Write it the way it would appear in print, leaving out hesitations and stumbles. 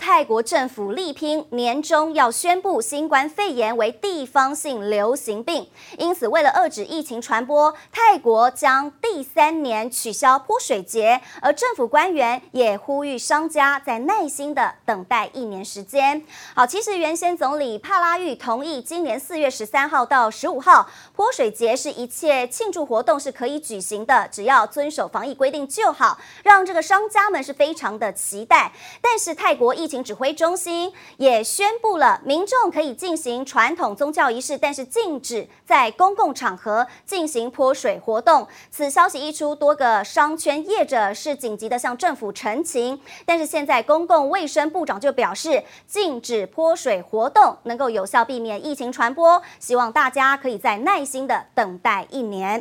泰国政府力拼年中要宣布新冠肺炎为地方性流行病，因此为了遏止疫情传播，泰国将第3年取消泼水节，而政府官员也呼吁商家在耐心的等待1年时间。好，其实原先总理帕拉育同意今年4月13号到15号，泼水节是一切庆祝活动是可以举行的，只要遵守防疫规定就好，让这个商家们是非常的期待。但是泰国疫情指挥中心也宣布了，民众可以进行传统宗教仪式，但是禁止在公共场合进行泼水活动。此消息一出，多个商圈业者是紧急的向政府陈情，但是现在公共卫生部长就表示，禁止泼水活动能够有效避免疫情传播，希望大家可以再耐心的等待1年。